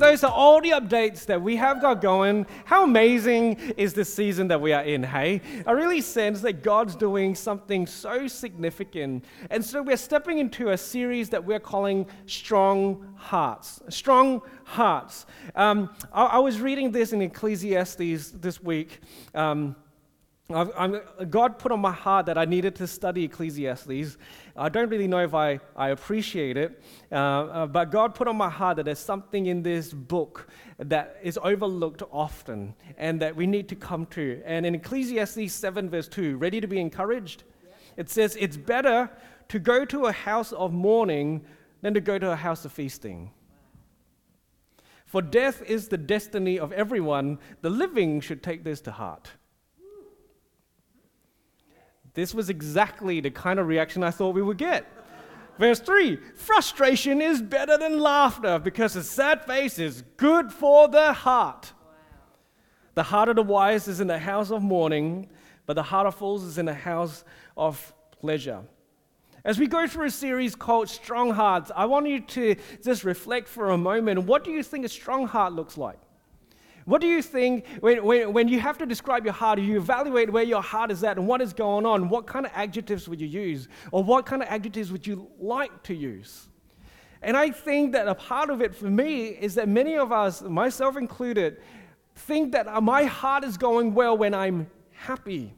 those are all the updates that we have got going. How amazing is this season that we are in, hey? I really sense that God's doing something so significant. And so we're stepping into a series that we're calling Strong Hearts. Strong Hearts. I was reading this in Ecclesiastes this week. God put on my heart that I needed to study Ecclesiastes. I don't really know if I appreciate it, but God put on my heart that there's something in this book that is overlooked often and that we need to come to. And in Ecclesiastes 7 verse 2, ready to be encouraged? It says, it's better to go to a house of mourning than to go to a house of feasting. For death is the destiny of everyone. The living should take this to heart. This was exactly the kind of reaction I thought we would get. Verse 3, frustration is better than laughter because a sad face is good for the heart. Wow. The heart of the wise is in the house of mourning, but the heart of fools is in the house of pleasure. As we go through a series called Strong Hearts, I want you to just reflect for a moment. What do you think a strong heart looks like? What do you think, when you have to describe your heart, you evaluate where your heart is at and what is going on, what kind of adjectives would you use? Or what kind of adjectives would you like to use? And I think that a part of it for me is that many of us, myself included, think that my heart is going well when I'm happy.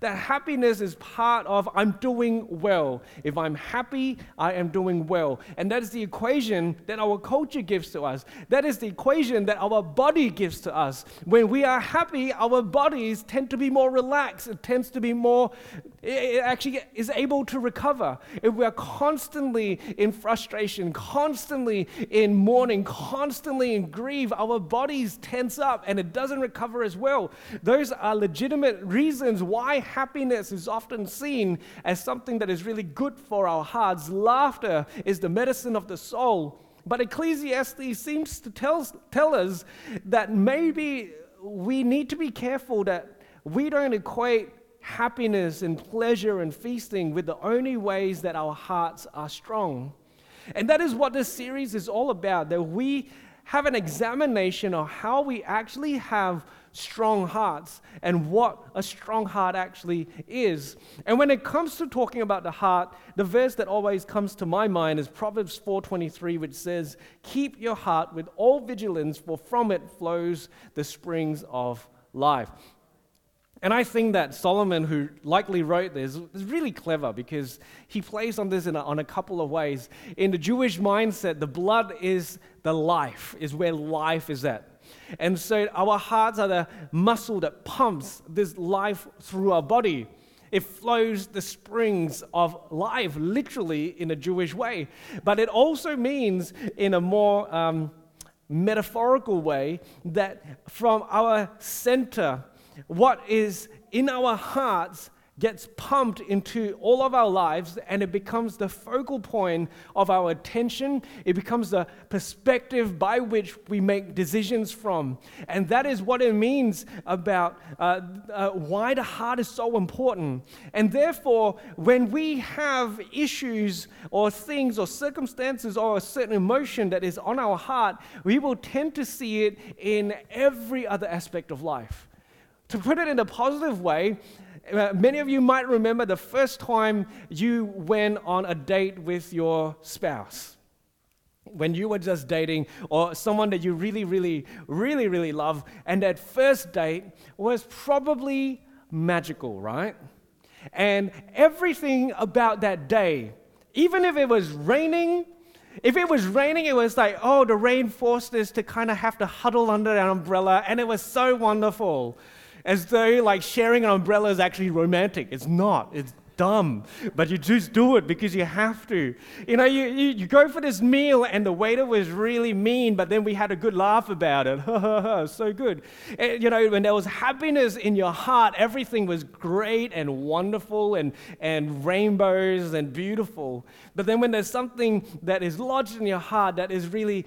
That happiness is part of I'm doing well. If I'm happy, I am doing well. And that is the equation that our culture gives to us. That is the equation that our body gives to us. When we are happy, our bodies tend to be more relaxed. It tends to be more, it actually is able to recover. If we are constantly in frustration, constantly in mourning, constantly in grief, our bodies tense up and it doesn't recover as well. Those are legitimate reasons why happiness is often seen as something that is really good for our hearts. Laughter is the medicine of the soul. But Ecclesiastes seems to tell us that maybe we need to be careful that we don't equate happiness and pleasure and feasting with the only ways that our hearts are strong. And that is what this series is all about, that we have an examination of how we actually have strong hearts and what a strong heart actually is. And when it comes to talking about the heart, the verse that always comes to my mind is Proverbs 4:23, which says, keep your heart with all vigilance, for from it flows the springs of life. And I think that Solomon, who likely wrote this, is really clever because he plays on this on a couple of ways. In the Jewish mindset, the blood is the life, is where life is at. And so our hearts are the muscle that pumps this life through our body. It flows the springs of life, literally, in a Jewish way. But it also means, in a more metaphorical way, that from our center, what is in our hearts gets pumped into all of our lives, and it becomes the focal point of our attention. It becomes the perspective by which we make decisions from. And that is what it means about why the heart is so important. And therefore, when we have issues or things or circumstances or a certain emotion that is on our heart, we will tend to see it in every other aspect of life. To put it in a positive way, many of you might remember the first time you went on a date with your spouse. When you were just dating, or someone that you really, really, really, really love, and that first date was probably magical, right? And everything about that day, even if it was raining, it was like, oh, the rain forced us to kind of have to huddle under an umbrella, and it was so wonderful. As though like sharing an umbrella is actually romantic. It's not. It's dumb. But you just do it because you have to. You know, you go for this meal and the waiter was really mean, but then we had a good laugh about it. So good. And, you know, when there was happiness in your heart, everything was great and wonderful and rainbows and beautiful. But then when there's something that is lodged in your heart that is really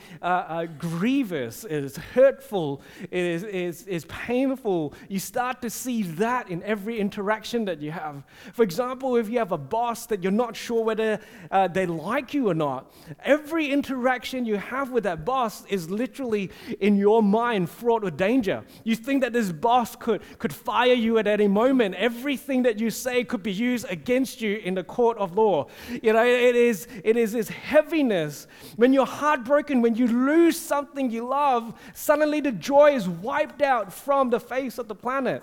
grievous, it is hurtful, it is painful, you start to see that in every interaction that you have. For example, example, if you have a boss that you're not sure whether they like you or not, every interaction you have with that boss is literally in your mind fraught with danger. You think that this boss could fire you at any moment. Everything that you say could be used against you in the court of law. You know, it is this heaviness. When you're heartbroken, when you lose something you love, suddenly the joy is wiped out from the face of the planet.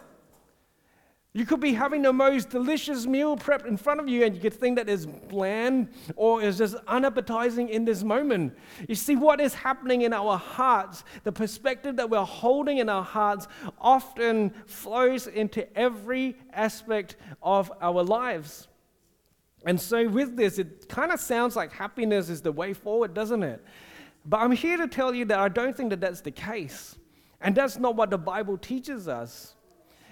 You could be having the most delicious meal prepped in front of you, and you could think that it's bland or it's just unappetizing in this moment. You see, what is happening in our hearts, the perspective that we're holding in our hearts, often flows into every aspect of our lives. And so with this, it kind of sounds like happiness is the way forward, doesn't it? But I'm here to tell you that I don't think that that's the case. And that's not what the Bible teaches us.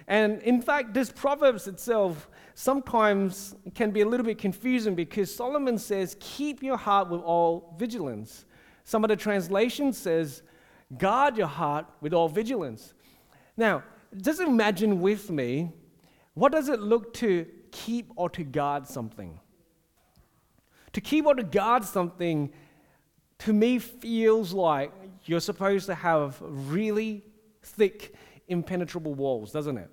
And in fact, this Proverbs itself sometimes can be a little bit confusing because Solomon says, keep your heart with all vigilance. Some of the translations says, guard your heart with all vigilance. Now, just imagine with me, what does it look to keep or to guard something? To keep or to guard something, to me, feels like you're supposed to have really thick, impenetrable walls, doesn't it?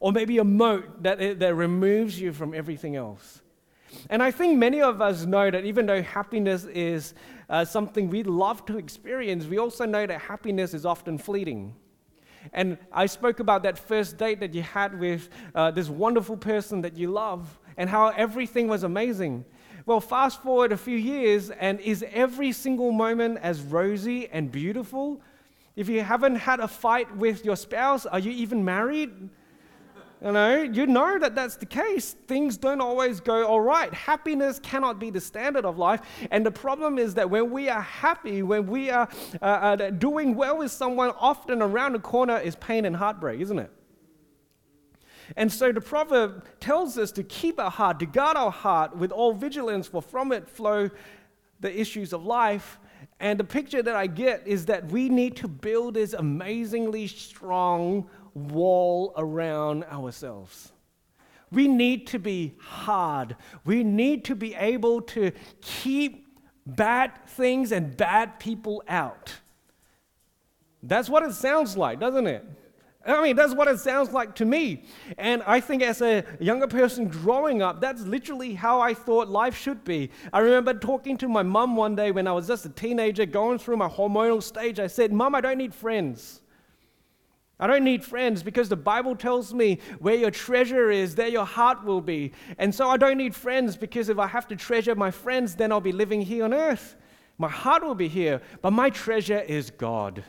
Or maybe a moat that removes you from everything else. And I think many of us know that even though happiness is something we love to experience, we also know that happiness is often fleeting. And I spoke about that first date that you had with this wonderful person that you love and how everything was amazing. Well, fast forward a few years, and is every single moment as rosy and beautiful? If you haven't had a fight with your spouse, are you even married? You know that that's the case. Things don't always go all right. Happiness cannot be the standard of life. And the problem is that when we are happy, when we are doing well with someone, often around the corner is pain and heartbreak, isn't it? And so the proverb tells us to keep our heart, to guard our heart with all vigilance, for from it flow the issues of life. And the picture that I get is that we need to build this amazingly strong wall around ourselves. We need to be hard. We need to be able to keep bad things and bad people out. That's what it sounds like, doesn't it? I mean, that's what it sounds like to me. And I think as a younger person growing up, that's literally how I thought life should be. I remember talking to my mum one day when I was just a teenager, going through my hormonal stage. I said, Mum, I don't need friends. I don't need friends because the Bible tells me where your treasure is, there your heart will be. And so I don't need friends because if I have to treasure my friends, then I'll be living here on earth. My heart will be here, but my treasure is God.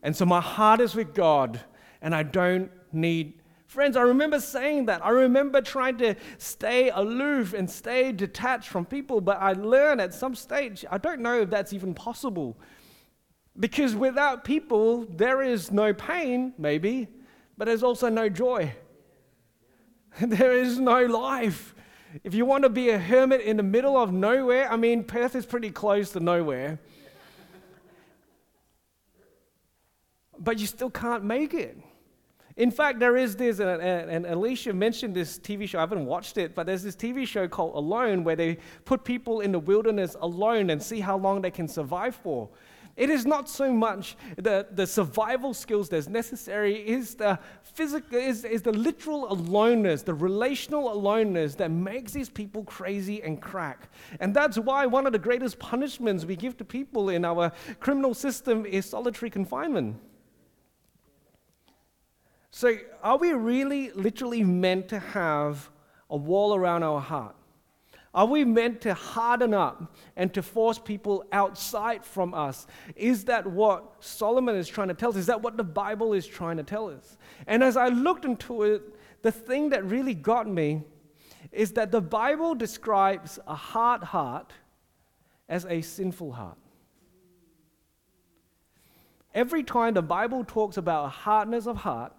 And so my heart is with God, and I don't need friends. I remember saying that. I remember trying to stay aloof and stay detached from people, but I learned at some stage, I don't know if that's even possible. Because without people, there is no pain, maybe, but there's also no joy. There is no life. If you want to be a hermit in the middle of nowhere, I mean, Perth is pretty close to nowhere. But you still can't make it. In fact, there is this, and Alicia mentioned this TV show. I haven't watched it, but there's this TV show called Alone where they put people in the wilderness alone and see how long they can survive for. It is not so much the survival skills that's necessary, it's the physical, is the literal aloneness, the relational aloneness that makes these people crazy and crack. And that's why one of the greatest punishments we give to people in our criminal system is solitary confinement. So are we really literally meant to have a wall around our heart? Are we meant to harden up and to force people outside from us? Is that what Solomon is trying to tell us? Is that what the Bible is trying to tell us? And as I looked into it, the thing that really got me is that the Bible describes a hard heart as a sinful heart. Every time the Bible talks about hardness of heart,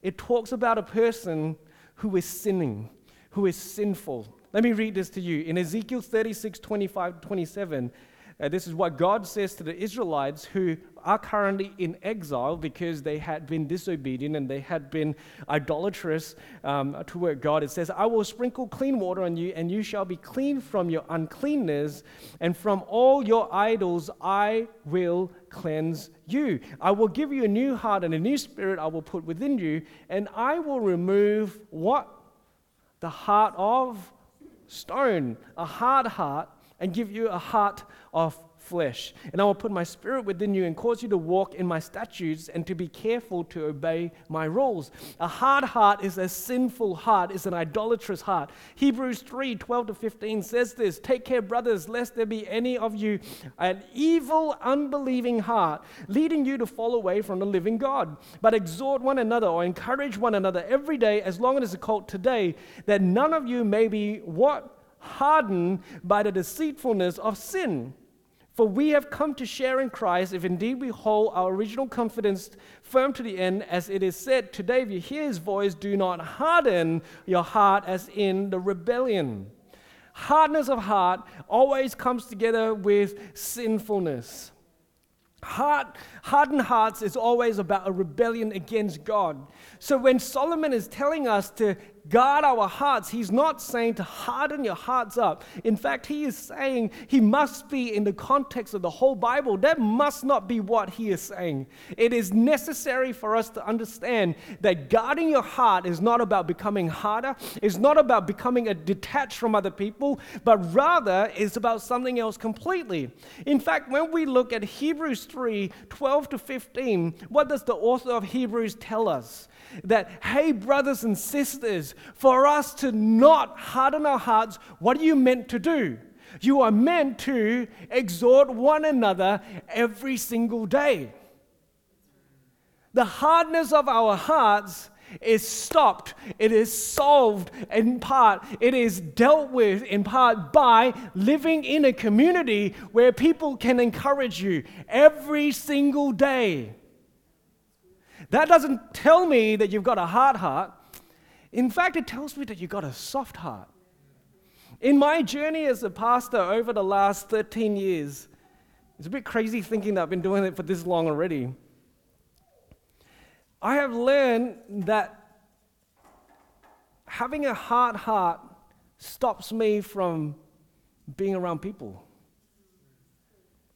it talks about a person who is sinning, who is sinful. Let me read this to you. In Ezekiel 36, 25, 27, This is what God says to the Israelites who are currently in exile because they had been disobedient and they had been idolatrous toward God. It says, I will sprinkle clean water on you, and you shall be clean from your uncleanness, and from all your idols I will cleanse you. I will give you a new heart and a new spirit I will put within you, and I will remove what? The heart of stone, a hard heart, and give you a heart of flesh. And I will put my spirit within you and cause you to walk in my statutes and to be careful to obey my rules. A hard heart is a sinful heart, is an idolatrous heart. Hebrews 3:12-15 says this, take care, brothers, lest there be any of you an evil, unbelieving heart, leading you to fall away from the living God. But exhort one another or encourage one another every day, as long as it is called today, that none of you may be what? Hardened by the deceitfulness of sin. For we have come to share in Christ if indeed we hold our original confidence firm to the end, as it is said, today if you hear his voice, do not harden your heart as in the rebellion. Hardness of heart always comes together with sinfulness. Hardened hearts is always about a rebellion against God. So when Solomon is telling us to guard our hearts, he's not saying to harden your hearts up. In fact, he is saying he must be in the context of the whole Bible. That must not be what he is saying. It is necessary for us to understand that guarding your heart is not about becoming harder. It's not about becoming detached from other people, but rather it's about something else completely. In fact, when we look at Hebrews 3:12-15, what does the author of Hebrews tell us? That, hey, brothers and sisters, for us to not harden our hearts, what are you meant to do? You are meant to exhort one another every single day. The hardness of our hearts is stopped, it is solved in part, it is dealt with in part by living in a community where people can encourage you every single day. That doesn't tell me that you've got a hard heart. In fact, it tells me that you've got a soft heart. In my journey as a pastor over the last 13 years, it's a bit crazy thinking that I've been doing it for this long already. I have learned that having a hard heart stops me from being around people.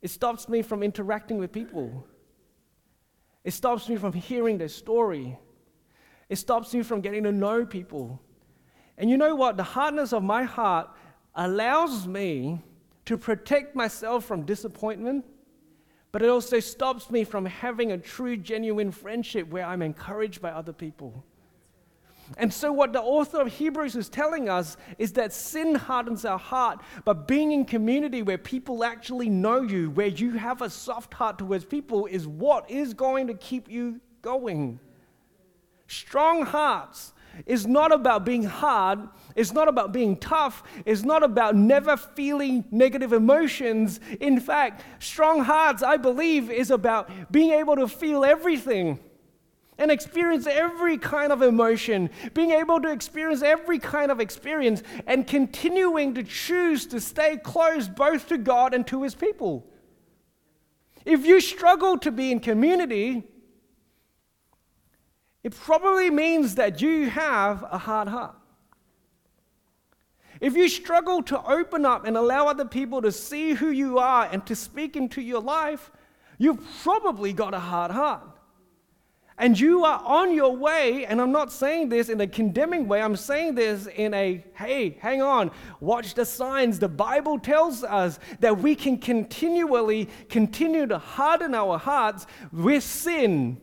It stops me from interacting with people. It stops me from hearing their story. It stops me from getting to know people. And you know what? The hardness of my heart allows me to protect myself from disappointment, but it also stops me from having a true, genuine friendship where I'm encouraged by other people. And so what the author of Hebrews is telling us is that sin hardens our heart, but being in community where people actually know you, where you have a soft heart towards people, is what is going to keep you going. Strong hearts is not about being hard, it's not about being tough, it's not about never feeling negative emotions. In fact, strong hearts, I believe, is about being able to feel everything and experience every kind of emotion, being able to experience every kind of experience, and continuing to choose to stay close both to God and to his people. If you struggle to be in community, it probably means that you have a hard heart. If you struggle to open up and allow other people to see who you are and to speak into your life, you've probably got a hard heart. And you are on your way, and I'm not saying this in a condemning way, I'm saying this in a, hey, hang on, watch the signs. The Bible tells us that we can continue to harden our hearts with sin.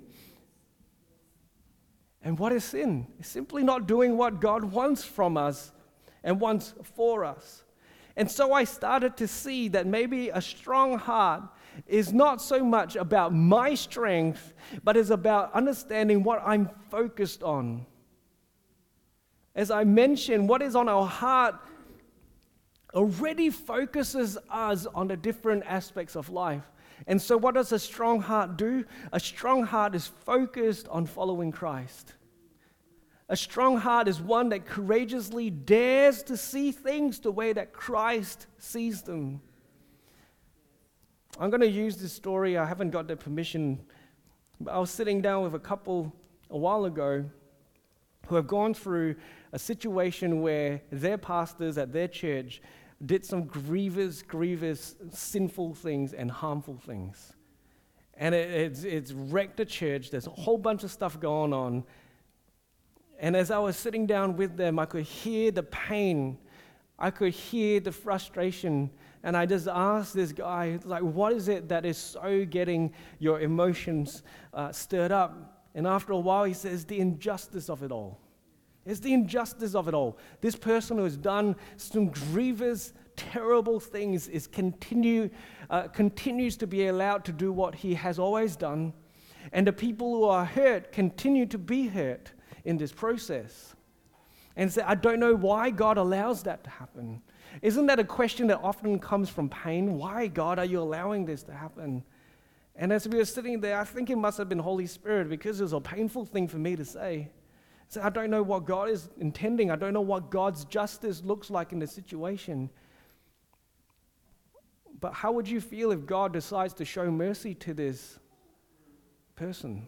And what is sin? It's simply not doing what God wants from us and wants for us. And so I started to see that maybe a strong heart is not so much about my strength, but is about understanding what I'm focused on. As I mentioned, what is on our heart already focuses us on the different aspects of life. And so what does a strong heart do? A strong heart is focused on following Christ. A strong heart is one that courageously dares to see things the way that Christ sees them. I'm going to use this story. I haven't got the permission, but I was sitting down with a couple a while ago who have gone through a situation where their pastors at their church did some grievous, sinful things and harmful things. And it's wrecked the church. There's a whole bunch of stuff going on. And as I was sitting down with them, I could hear the pain. I could hear the frustration. And I just asked this guy, like, what is it that is so getting your emotions stirred up? And after a while, he says, the injustice of it all. It's the injustice of it all. This person who has done some grievous, terrible things is continues to be allowed to do what he has always done. And the people who are hurt continue to be hurt in this process. And so I don't know why God allows that to happen. Isn't that a question that often comes from pain? Why, God, are you allowing this to happen? And as we were sitting there, I think it must have been Holy Spirit, because it was a painful thing for me to say. So I don't know what God is intending. I don't know what God's justice looks like in the situation. But how would you feel if God decides to show mercy to this person?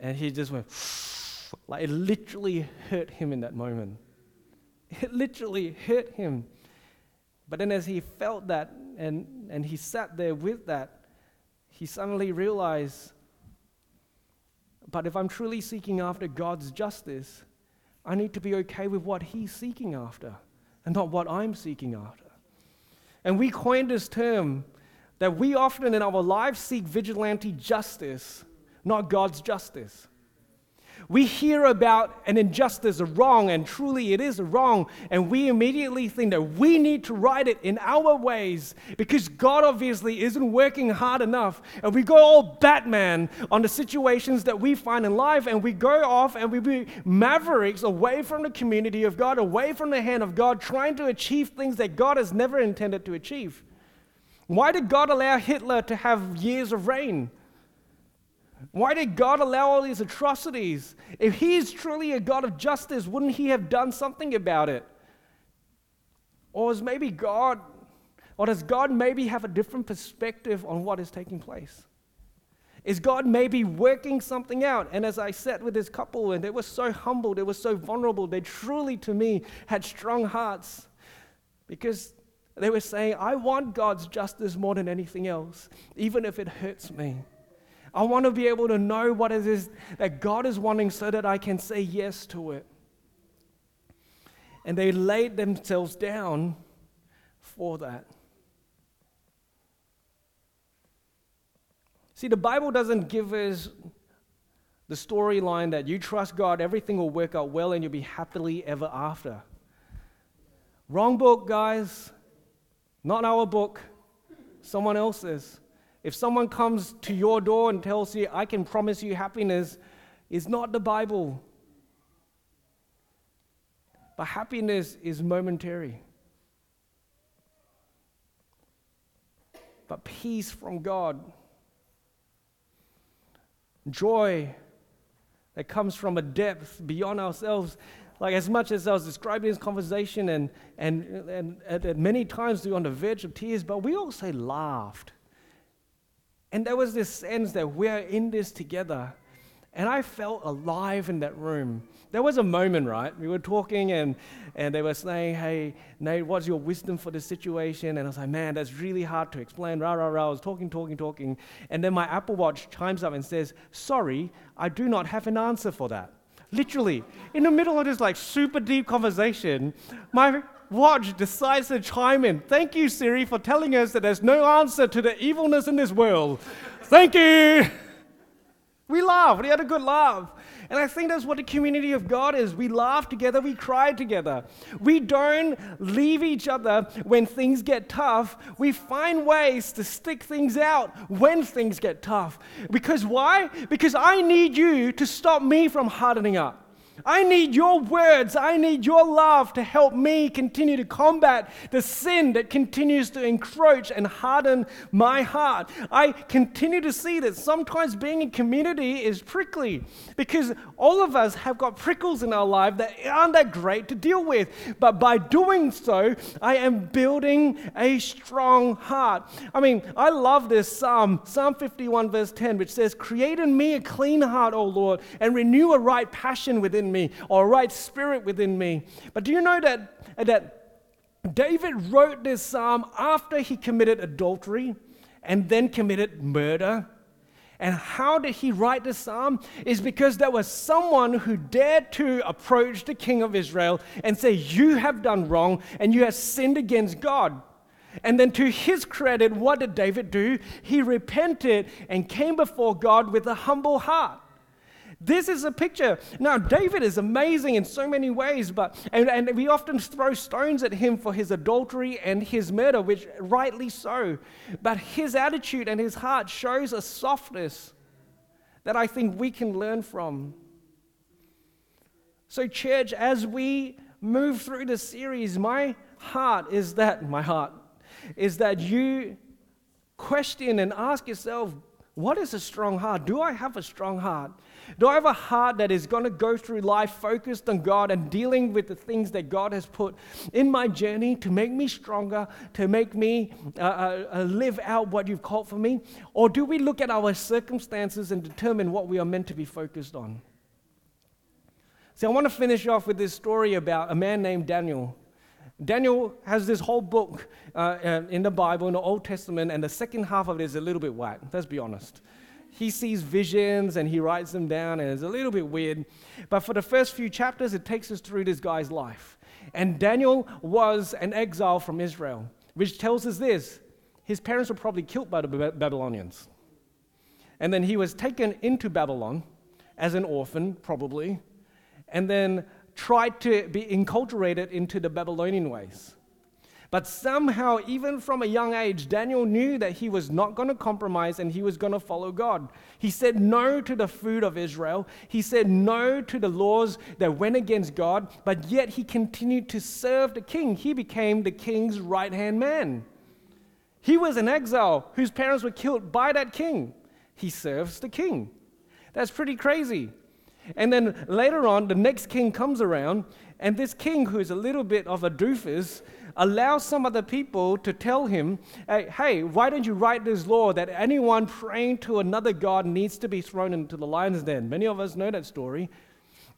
And he just went, like, it literally hurt him in that moment. It literally hurt him. But then as he felt that and he sat there with that, he suddenly realized, but if I'm truly seeking after God's justice, I need to be okay with what he's seeking after and not what I'm seeking after. And we coined this term that we often in our lives seek vigilante justice, not God's justice. We hear about an injustice, a wrong, and truly it is a wrong, and we immediately think that we need to right it in our ways because God obviously isn't working hard enough, and we go all Batman on the situations that we find in life, and we go off and we be mavericks away from the community of God, away from the hand of God, trying to achieve things that God has never intended to achieve. Why did God allow Hitler to have years of reign? Why did God allow all these atrocities? If he is truly a God of justice, wouldn't he have done something about it? Does God maybe have a different perspective on what is taking place? Is God maybe working something out? And as I sat with this couple, and they were so humble, they were so vulnerable, they truly, to me, had strong hearts because they were saying, I want God's justice more than anything else, even if it hurts me. I want to be able to know what it is that God is wanting so that I can say yes to it. And they laid themselves down for that. See, the Bible doesn't give us the storyline that you trust God, everything will work out well, and you'll be happily ever after. Wrong book, guys. Not our book. Someone else's. If someone comes to your door and tells you, I can promise you happiness, is not the Bible. But happiness is momentary. But peace from God, joy that comes from a depth beyond ourselves. Like, as much as I was describing this conversation and many times we were on the verge of tears, but we all say laughed. And there was this sense that we're in this together. And I felt alive in that room. There was a moment, right? We were talking and they were saying, hey, Nate, what's your wisdom for this situation? And I was like, man, that's really hard to explain. I was talking. And then my Apple Watch chimes up and says, sorry, I do not have an answer for that. Literally, in the middle of this like super deep conversation, my watch decides to chime in. Thank you, Siri, for telling us that there's no answer to the evilness in this world. Thank you. We laughed. We had a good laugh. And I think that's what the community of God is. We laugh together. We cry together. We don't leave each other when things get tough. We find ways to stick things out when things get tough. Because why? Because I need you to stop me from hardening up. I need your words. I need your love to help me continue to combat the sin that continues to encroach and harden my heart. I continue to see that sometimes being in community is prickly because all of us have got prickles in our life that aren't that great to deal with. But by doing so, I am building a strong heart. I mean, I love this Psalm 51 verse 10, which says, "Create in me a clean heart, O Lord, and renew a right passion within me, or a right spirit within me." But do you know that David wrote this psalm after he committed adultery and then committed murder? And how did he write this psalm? Is because there was someone who dared to approach the king of Israel and say, "You have done wrong and you have sinned against God." And then to his credit, what did David do? He repented and came before God with a humble heart. This is a picture. Now, David is amazing in so many ways, but we often throw stones at him for his adultery and his murder, which rightly so. But his attitude and his heart shows a softness that I think we can learn from. So, church, as we move through the series, my heart is that you question and ask yourself, what is a strong heart? Do I have a strong heart? Do I have a heart that is going to go through life focused on God and dealing with the things that God has put in my journey to make me stronger, to make me live out what you've called for me? Or do we look at our circumstances and determine what we are meant to be focused on? So I want to finish off with this story about a man named Daniel. Daniel has this whole book in the Bible, in the Old Testament, and the second half of it is a little bit whack, let's be honest. He sees visions and he writes them down, and it's a little bit weird. But for the first few chapters, it takes us through this guy's life. And Daniel was an exile from Israel, which tells us this: his parents were probably killed by the Babylonians. And then he was taken into Babylon as an orphan, probably, and then tried to be enculturated into the Babylonian ways. But somehow, even from a young age, Daniel knew that he was not going to compromise and he was going to follow God. He said no to the food of Israel. He said no to the laws that went against God, but yet he continued to serve the king. He became the king's right-hand man. He was an exile whose parents were killed by that king. He serves the king. That's pretty crazy. And then later on, the next king comes around, and this king, who is a little bit of a doofus, allows some other people to tell him, hey, why don't you write this law that anyone praying to another god needs to be thrown into the lion's den? Many of us know that story.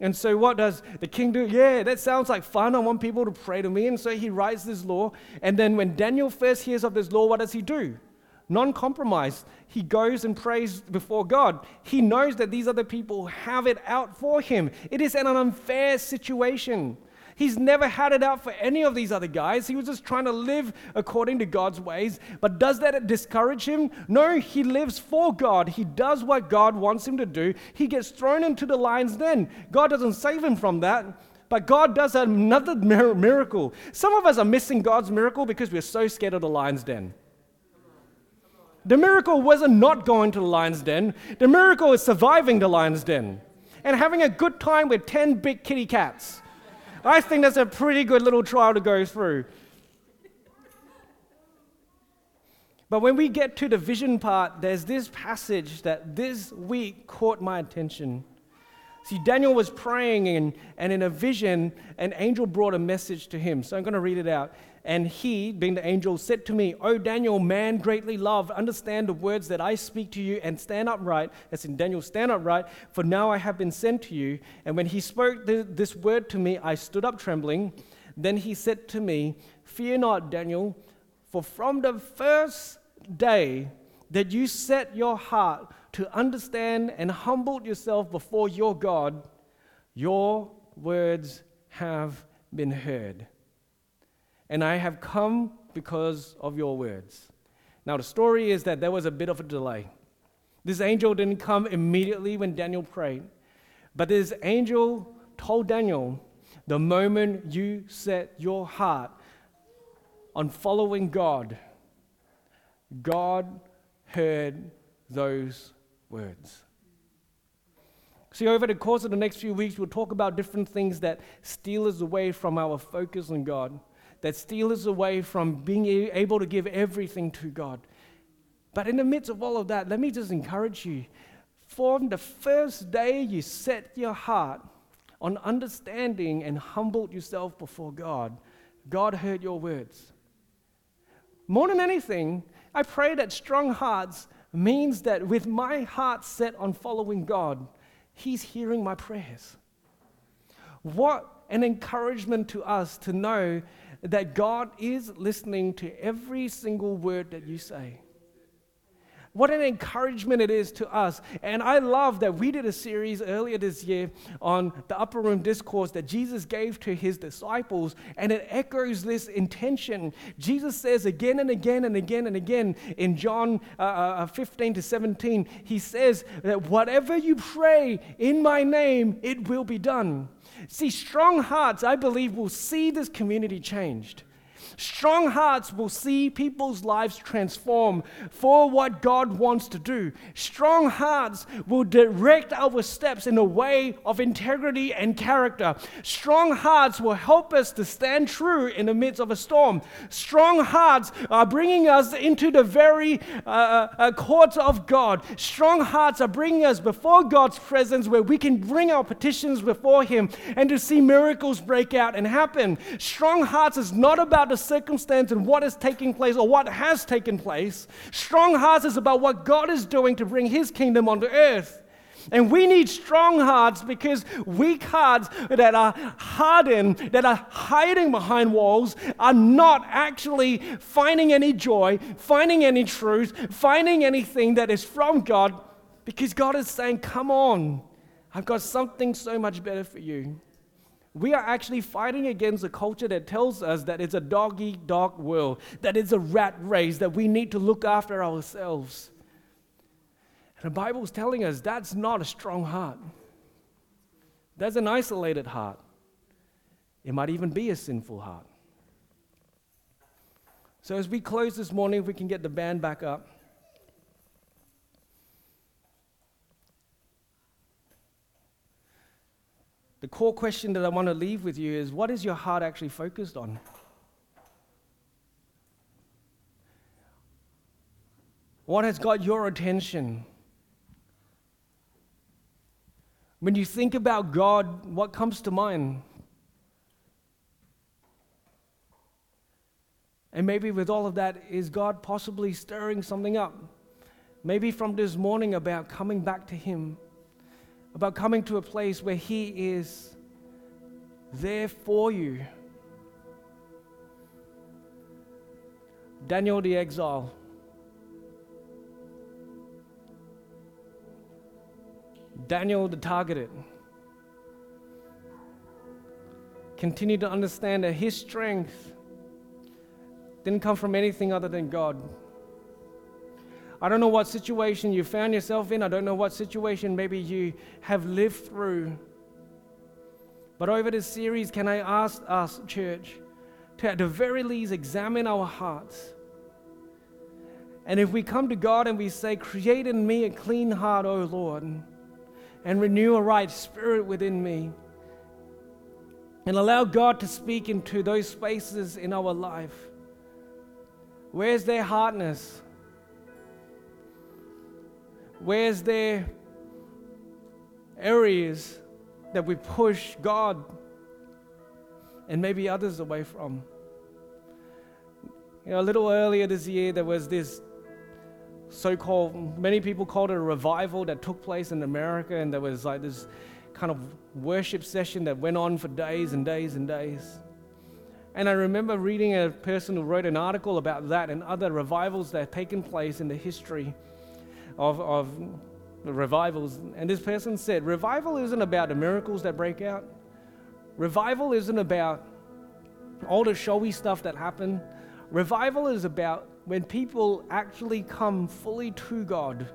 And so what does the king do? Yeah, that sounds like fun. I want people to pray to me. And so he writes this law. And then when Daniel first hears of this law, what does he do? Non-compromise. He goes and prays before God. He knows that these other people have it out for him. It is an unfair situation. He's never had it out for any of these other guys. He was just trying to live according to God's ways. But does that discourage him? No, he lives for God. He does what God wants him to do. He gets thrown into the lion's den. God doesn't save him from that. But God does another miracle. Some of us are missing God's miracle because we're so scared of the lion's den. The miracle wasn't not going to the lion's den. The miracle is surviving the lion's den and having a good time with 10 big kitty cats. I think that's a pretty good little trial to go through. But when we get to the vision part, there's this passage that this week caught my attention. See, Daniel was praying, and in a vision, an angel brought a message to him. So I'm going to read it out. And he, being the angel, said to me, "O Daniel, man greatly loved, understand the words that I speak to you and stand upright." That's in Daniel, stand upright, for now I have been sent to you. And when he spoke this word to me, I stood up trembling. Then he said to me, "Fear not, Daniel, for from the first day that you set your heart to understand and humbled yourself before your God, your words have been heard. And I have come because of your words." Now, the story is that there was a bit of a delay. This angel didn't come immediately when Daniel prayed. But this angel told Daniel, the moment you set your heart on following God, God heard those words. See, over the course of the next few weeks, we'll talk about different things that steal us away from our focus on God, that steal us away from being able to give everything to God. But in the midst of all of that, let me just encourage you, from the first day you set your heart on understanding and humbled yourself before God, God heard your words. More than anything, I pray that strong hearts means that with my heart set on following God, He's hearing my prayers. What an encouragement to us to know that God is listening to every single word that you say. What an encouragement it is to us. And I love that we did a series earlier this year on the Upper Room Discourse that Jesus gave to his disciples, and it echoes this intention. Jesus says again and again and again and again in John 15 to 17, he says that whatever you pray in my name, it will be done. See, strong hearts, I believe, will see this community changed. Strong hearts will see people's lives transform for what God wants to do. Strong hearts will direct our steps in a way of integrity and character. Strong hearts will help us to stand true in the midst of a storm. Strong hearts are bringing us into the very courts of God. Strong hearts are bringing us before God's presence where we can bring our petitions before Him and to see miracles break out and happen. Strong hearts is not about the circumstance and what is taking place or what has taken place. Strong hearts is about what God is doing to bring His kingdom onto earth. And we need strong hearts because weak hearts that are hardened, that are hiding behind walls, are not actually finding any joy, finding any truth, finding anything that is from God, because God is saying, come on, I've got something so much better for you. We are actually fighting against a culture that tells us that it's a dog-eat-dog world, that it's a rat race, that we need to look after ourselves. And the Bible's telling us that's not a strong heart. That's an isolated heart. It might even be a sinful heart. So as we close this morning, if we can get the band back up. The core question that I want to leave with you is, what is your heart actually focused on? What has got your attention? When you think about God, what comes to mind? And maybe with all of that, is God possibly stirring something up? Maybe from this morning about coming back to Him, about coming to a place where He is there for you. Daniel the exile. Daniel the targeted. Continue to understand that his strength didn't come from anything other than God. I don't know what situation you found yourself in. I don't know what situation maybe you have lived through. But over this series, can I ask us, church, to at the very least examine our hearts. And if we come to God and we say, create in me a clean heart, O Lord, and renew a right spirit within me, and allow God to speak into those spaces in our life, where's their hardness? Where's there areas that we push God and maybe others away from? You know, a little earlier this year, there was this so-called, many people called it a revival that took place in America, and there was like this kind of worship session that went on for days and days and days. And I remember reading a person who wrote an article about that and other revivals that have taken place in the history of revivals. And this person said, revival isn't about the miracles that break out. Revival isn't about all the showy stuff that happened. Revival is about when people actually come fully to God.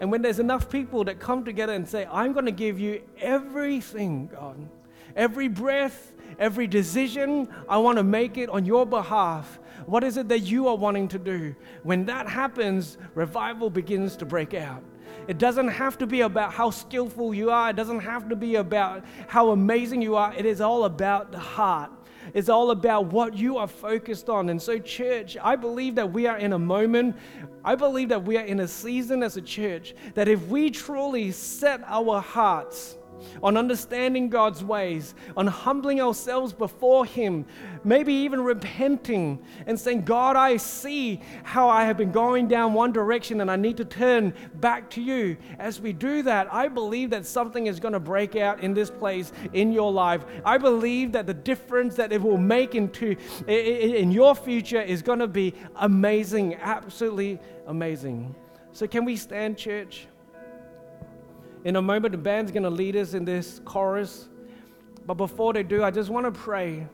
And when there's enough people that come together and say, I'm going to give you everything, God. Every breath, every decision, I want to make it on your behalf. What is it that you are wanting to do? When that happens, revival begins to break out. It doesn't have to be about how skillful you are. It doesn't have to be about how amazing you are. It is all about the heart. It's all about what you are focused on. And so, church, I believe that we are in a moment. I believe that we are in a season as a church that if we truly set our hearts on understanding God's ways, on humbling ourselves before Him, maybe even repenting and saying, God, I see how I have been going down one direction and I need to turn back to You. As we do that, I believe that something is going to break out in this place, in your life. I believe that the difference that it will make in your future is going to be amazing, absolutely amazing. So can we stand, church? In a moment, the band's going to lead us in this chorus. But before they do, I just want to pray.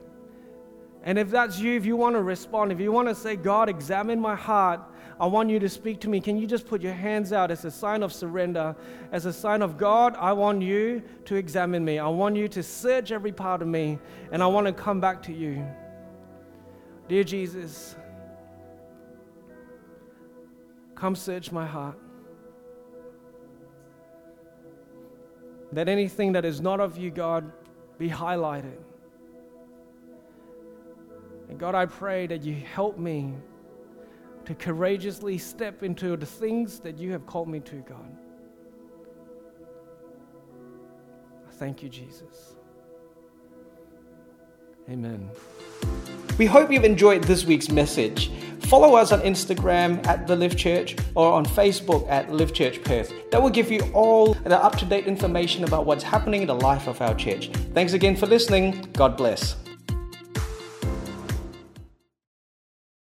And if that's you, if you want to respond, if you want to say, God, examine my heart, I want You to speak to me, can you just put your hands out as a sign of surrender, as a sign of, God, I want You to examine me. I want You to search every part of me, and I want to come back to You. Dear Jesus, come search my heart. That anything that is not of You, God, be highlighted. And God, I pray that You help me to courageously step into the things that You have called me to, God. Thank You, Jesus. Amen. We hope you've enjoyed this week's message. Follow us on Instagram at The Live Church or on Facebook at Live Church Perth. That will give you all the up-to-date information about what's happening in the life of our church. Thanks again for listening. God bless.